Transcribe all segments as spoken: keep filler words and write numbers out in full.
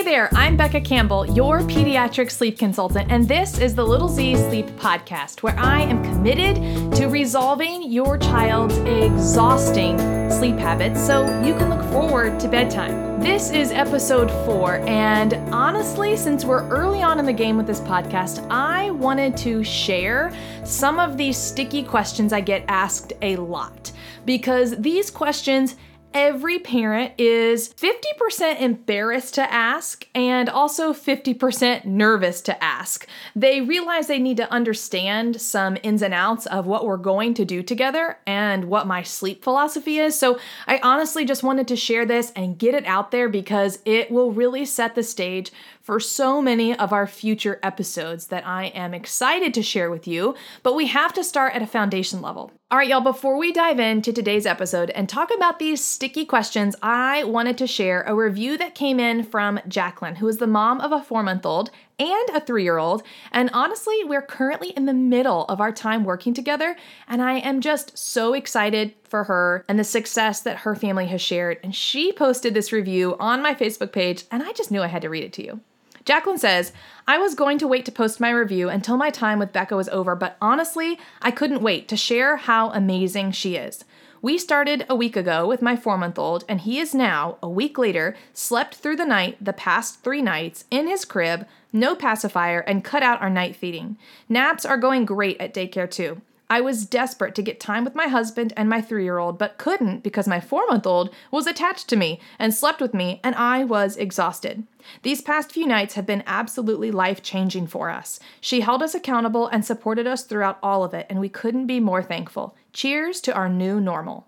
Hey there, I'm Becca Campbell, your pediatric sleep consultant, and this is the Little Z Sleep Podcast, where I am committed to resolving your child's exhausting sleep habits so you can look forward to bedtime. This is episode four, and honestly, since we're early on in the game with this podcast, I wanted to share some of these sticky questions I get asked a lot, because these questions every parent is fifty percent embarrassed to ask and also fifty percent nervous to ask. They realize they need to understand some ins and outs of what we're going to do together and what my sleep philosophy is. So I honestly just wanted to share this and get it out there because it will really set the stage for so many of our future episodes that I am excited to share with you, but we have to start at a foundation level. All right, y'all, before we dive into today's episode and talk about these sticky questions, I wanted to share a review that came in from Jacqueline, who is the mom of a four-month-old and a three-year-old. And honestly, we're currently in the middle of our time working together, and I am just so excited for her and the success that her family has shared. And she posted this review on my Facebook page, and I just knew I had to read it to you. Jacqueline says, I was going to wait to post my review until my time with Becca was over, but honestly, I couldn't wait to share how amazing she is. We started a week ago with my four-month-old, and he is now, a week later, slept through the night the past three nights in his crib, no pacifier, and cut out our night feeding. Naps are going great at daycare, too. I was desperate to get time with my husband and my three-year-old, but couldn't because my four-month-old was attached to me and slept with me, and I was exhausted. These past few nights have been absolutely life-changing for us. She held us accountable and supported us throughout all of it, and we couldn't be more thankful. Cheers to our new normal.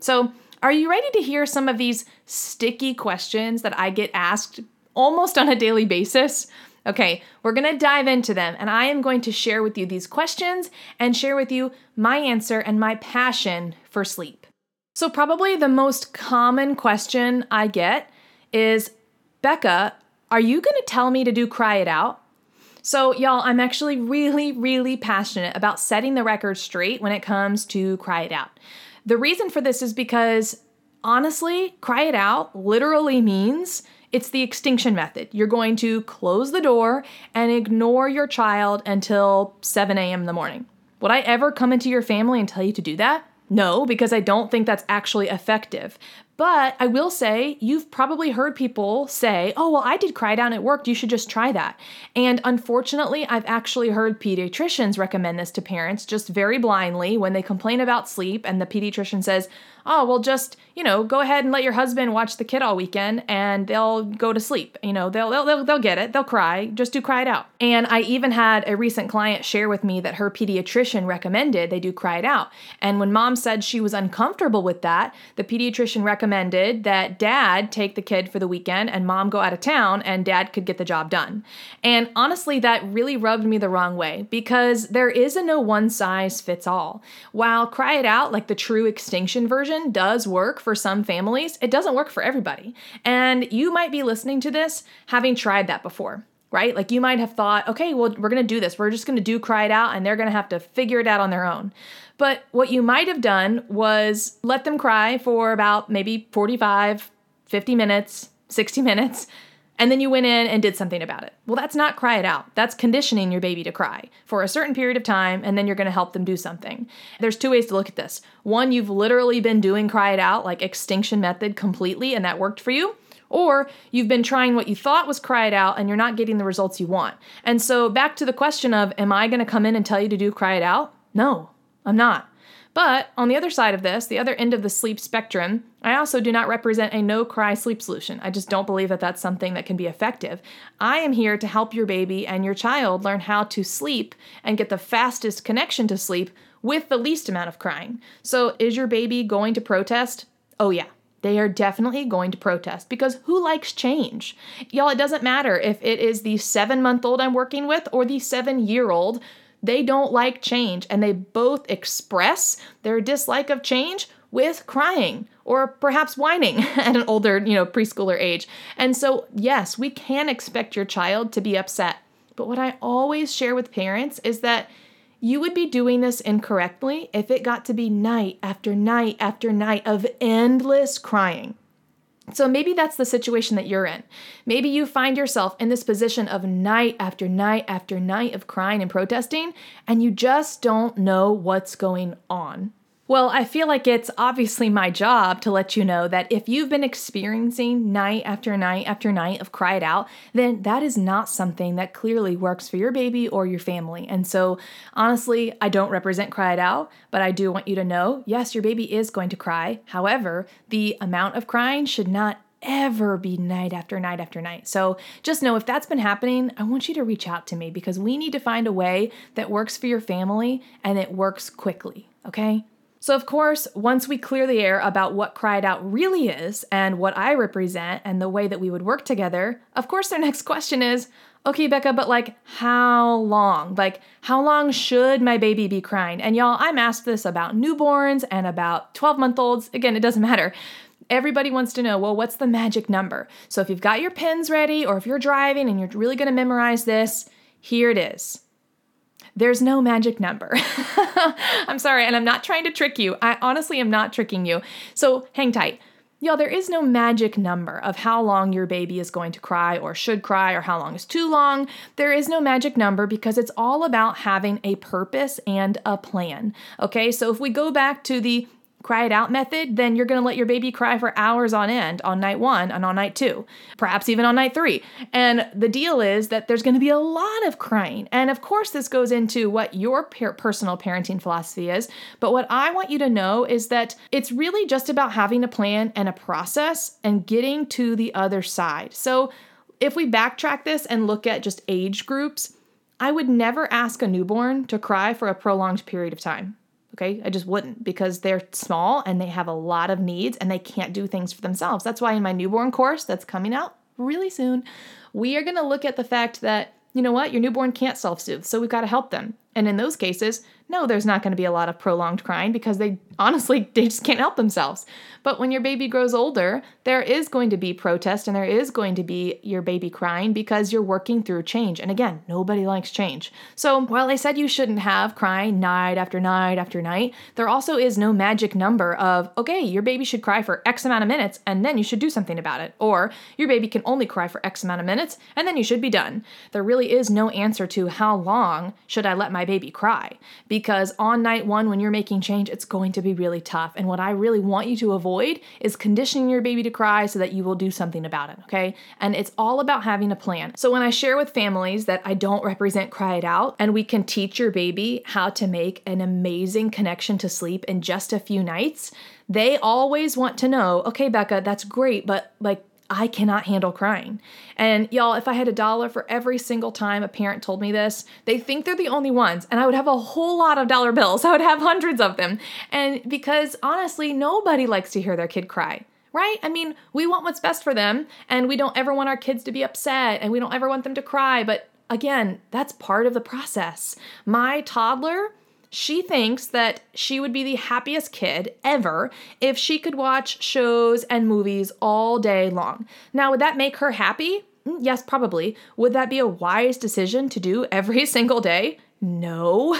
So, are you ready to hear some of these sticky questions that I get asked almost on a daily basis? Okay, we're going to dive into them, and I am going to share with you these questions and share with you my answer and my passion for sleep. So probably the most common question I get is, Becca, are you going to tell me to do cry it out? So y'all, I'm actually really, really passionate about setting the record straight when it comes to cry it out. The reason for this is because honestly, cry it out literally means it's the extinction method. You're going to close the door and ignore your child until seven a.m. in the morning. Would I ever come into your family and tell you to do that? No, because I don't think that's actually effective. But I will say, you've probably heard people say, oh, well, I did cry down at work. You should just try that. And unfortunately, I've actually heard pediatricians recommend this to parents just very blindly when they complain about sleep and the pediatrician says, oh, well, just, you know, go ahead and let your husband watch the kid all weekend and they'll go to sleep. You know, they'll, they'll, they'll, they'll get it. They'll cry. Just do cry it out. And I even had a recent client share with me that her pediatrician recommended they do cry it out. And when mom said she was uncomfortable with that, the pediatrician recommended that dad take the kid for the weekend and mom go out of town and dad could get the job done. And honestly, that really rubbed me the wrong way because there is a no one size fits all. While cry it out, like the true extinction version, does work for some families, it doesn't work for everybody. And you might be listening to this having tried that before, right? Like you might have thought, okay, well, we're going to do this. We're just going to do cry it out and they're going to have to figure it out on their own. But what you might have done was let them cry for about maybe forty-five, fifty minutes, sixty minutes, and then you went in and did something about it. Well, that's not cry it out. That's conditioning your baby to cry for a certain period of time, and then you're going to help them do something. There's two ways to look at this. One, you've literally been doing cry it out, like extinction method completely, and that worked for you. Or you've been trying what you thought was cry it out, and you're not getting the results you want. And so back to the question of, am I going to come in and tell you to do cry it out? No, I'm not. But on the other side of this, the other end of the sleep spectrum, I also do not represent a no-cry sleep solution. I just don't believe that that's something that can be effective. I am here to help your baby and your child learn how to sleep and get the fastest connection to sleep with the least amount of crying. So is your baby going to protest? Oh yeah. They are definitely going to protest because who likes change? Y'all, it doesn't matter if it is the seven-month-old I'm working with or the seven-year-old. They don't like change, and they both express their dislike of change with crying or perhaps whining at an older, you know, preschooler age. And so, yes, we can expect your child to be upset. But what I always share with parents is that you would be doing this incorrectly if it got to be night after night after night of endless crying. So maybe that's the situation that you're in. Maybe you find yourself in this position of night after night after night of crying and protesting, and you just don't know what's going on. Well, I feel like it's obviously my job to let you know that if you've been experiencing night after night after night of cry it out, then that is not something that clearly works for your baby or your family. And so honestly, I don't represent cry it out, but I do want you to know, yes, your baby is going to cry. However, the amount of crying should not ever be night after night after night. So just know if that's been happening, I want you to reach out to me because we need to find a way that works for your family and it works quickly, okay? So of course, once we clear the air about what cry it out really is and what I represent and the way that we would work together, of course their next question is, okay, Becca, but like how long? Like how long should my baby be crying? And y'all, I'm asked this about newborns and about twelve-month-olds. Again, it doesn't matter. Everybody wants to know, well, what's the magic number? So if you've got your pens ready or if you're driving and you're really going to memorize this, here it is. There's no magic number. I'm sorry, and I'm not trying to trick you. I honestly am not tricking you. So hang tight. Y'all, there is no magic number of how long your baby is going to cry or should cry or how long is too long. There is no magic number because it's all about having a purpose and a plan. Okay, so if we go back to the cry it out method, then you're going to let your baby cry for hours on end on night one and on night two, perhaps even on night three. And the deal is that there's going to be a lot of crying. And of course, this goes into what your per- personal parenting philosophy is. But what I want you to know is that it's really just about having a plan and a process and getting to the other side. So if we backtrack this and look at just age groups, I would never ask a newborn to cry for a prolonged period of time. Okay, I just wouldn't because they're small and they have a lot of needs and they can't do things for themselves. That's why in my newborn course that's coming out really soon, we are going to look at the fact that, you know what, your newborn can't self-soothe, so we've got to help them. And in those cases, no, there's not going to be a lot of prolonged crying because they honestly, they just can't help themselves. But when your baby grows older, there is going to be protest and there is going to be your baby crying because you're working through change. And again, nobody likes change. So while I said you shouldn't have crying night after night after night, there also is no magic number of, okay, your baby should cry for X amount of minutes and then you should do something about it. Or your baby can only cry for X amount of minutes and then you should be done. There really is no answer to how long should I let my baby cry, because on night one, when you're making change, it's going to be really tough. And what I really want you to avoid is conditioning your baby to cry so that you will do something about it. Okay. And it's all about having a plan. So when I share with families that I don't represent cry it out and we can teach your baby how to make an amazing connection to sleep in just a few nights, they always want to know, okay, Becca, that's great. But like, I cannot handle crying. And y'all, if I had a dollar for every single time a parent told me this, they think they're the only ones. And I would have a whole lot of dollar bills. I would have hundreds of them. And because honestly, nobody likes to hear their kid cry, right? I mean, we want what's best for them and we don't ever want our kids to be upset and we don't ever want them to cry. But again, that's part of the process. My toddler, she thinks that she would be the happiest kid ever if she could watch shows and movies all day long. Now, would that make her happy? Yes, probably. Would that be a wise decision to do every single day? No.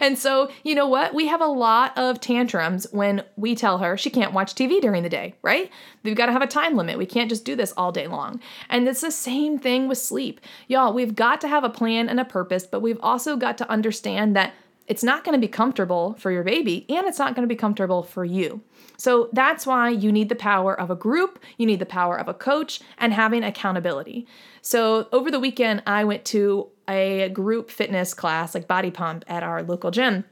And so, you know what? We have a lot of tantrums when we tell her she can't watch T V during the day, right? We've got to have a time limit. We can't just do this all day long. And it's the same thing with sleep. Y'all, we've got to have a plan and a purpose, but we've also got to understand that it's not going to be comfortable for your baby and it's not going to be comfortable for you. So that's why you need the power of a group, you need the power of a coach, and having accountability. So over the weekend, I went to a group fitness class like Body Pump at our local gym.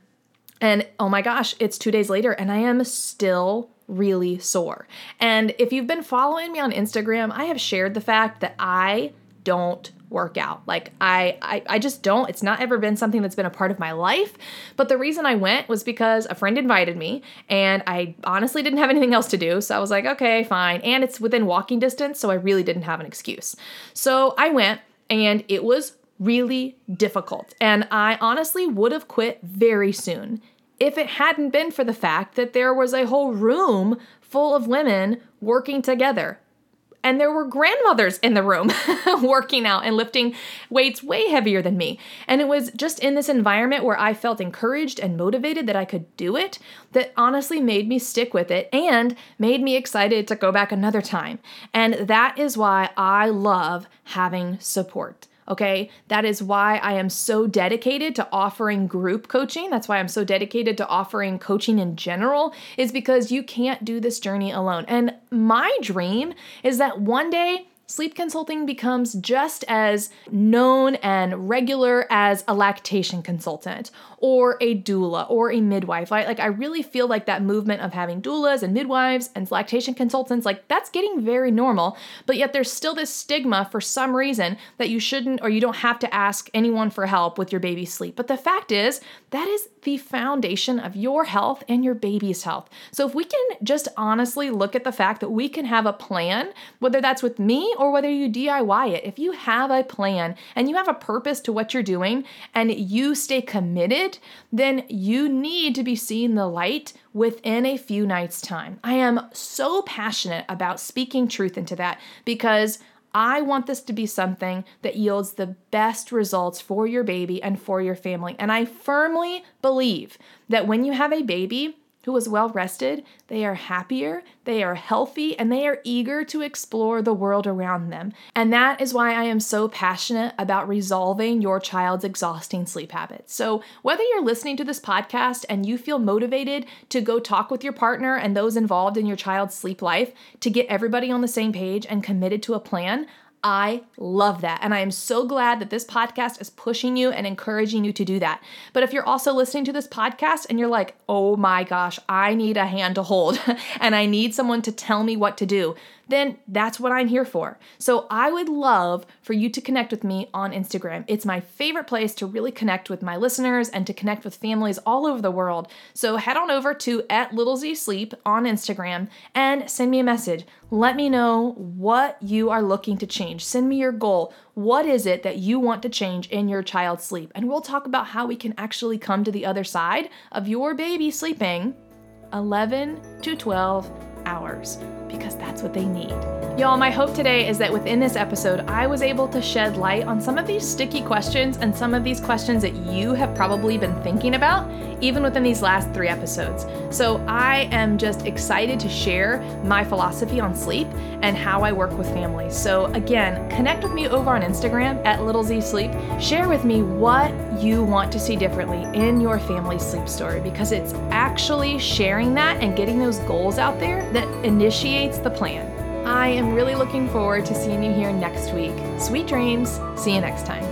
And oh my gosh, it's two days later and I am still really sore. And if you've been following me on Instagram, I have shared the fact that I don't work out. Like I, I, I just don't, it's not ever been something that's been a part of my life. But the reason I went was because a friend invited me and I honestly didn't have anything else to do. So I was like, okay, fine. And it's within walking distance. So I really didn't have an excuse. So I went and it was really difficult. And I honestly would have quit very soon if it hadn't been for the fact that there was a whole room full of women working together. And there were grandmothers in the room working out and lifting weights way heavier than me. And it was just in this environment where I felt encouraged and motivated that I could do it that honestly made me stick with it and made me excited to go back another time. And that is why I love having support. Okay, that is why I am so dedicated to offering group coaching. That's why I'm so dedicated to offering coaching in general, is because you can't do this journey alone. And my dream is that one day sleep consulting becomes just as known and regular as a lactation consultant or a doula or a midwife. Right? Like, I really feel like that movement of having doulas and midwives and lactation consultants, like, that's getting very normal, but yet there's still this stigma for some reason that you shouldn't, or you don't have to ask anyone for help with your baby's sleep. But the fact is, that is the foundation of your health and your baby's health. So if we can just honestly look at the fact that we can have a plan, whether that's with me or whether you D I Y it, if you have a plan and you have a purpose to what you're doing and you stay committed, then you need to be seeing the light within a few nights' time. I am so passionate about speaking truth into that, because I want this to be something that yields the best results for your baby and for your family. And I firmly believe that when you have a baby who is well rested, they are happier, they are healthy, and they are eager to explore the world around them. And that is why I am so passionate about resolving your child's exhausting sleep habits. So whether you're listening to this podcast and you feel motivated to go talk with your partner and those involved in your child's sleep life to get everybody on the same page and committed to a plan, I love that. And I am so glad that this podcast is pushing you and encouraging you to do that. But if you're also listening to this podcast and you're like, oh my gosh, I need a hand to hold and I need someone to tell me what to do, then that's what I'm here for. So I would love for you to connect with me on Instagram. It's my favorite place to really connect with my listeners and to connect with families all over the world. So head on over to at Little Z Sleep on Instagram and send me a message. Let me know what you are looking to change. Send me your goal. What is it that you want to change in your child's sleep? And we'll talk about how we can actually come to the other side of your baby sleeping eleven to twelve hours, because that's what they need. Y'all, my hope today is that within this episode, I was able to shed light on some of these sticky questions and some of these questions that you have probably been thinking about, even within these last three episodes. So I am just excited to share my philosophy on sleep and how I work with families. So again, connect with me over on Instagram at Little Z Sleep. Share with me what you want to see differently in your family's sleep story, because it's actually sharing that and getting those goals out there that initiates the plan. I am really looking forward to seeing you here next week. Sweet dreams. See you next time.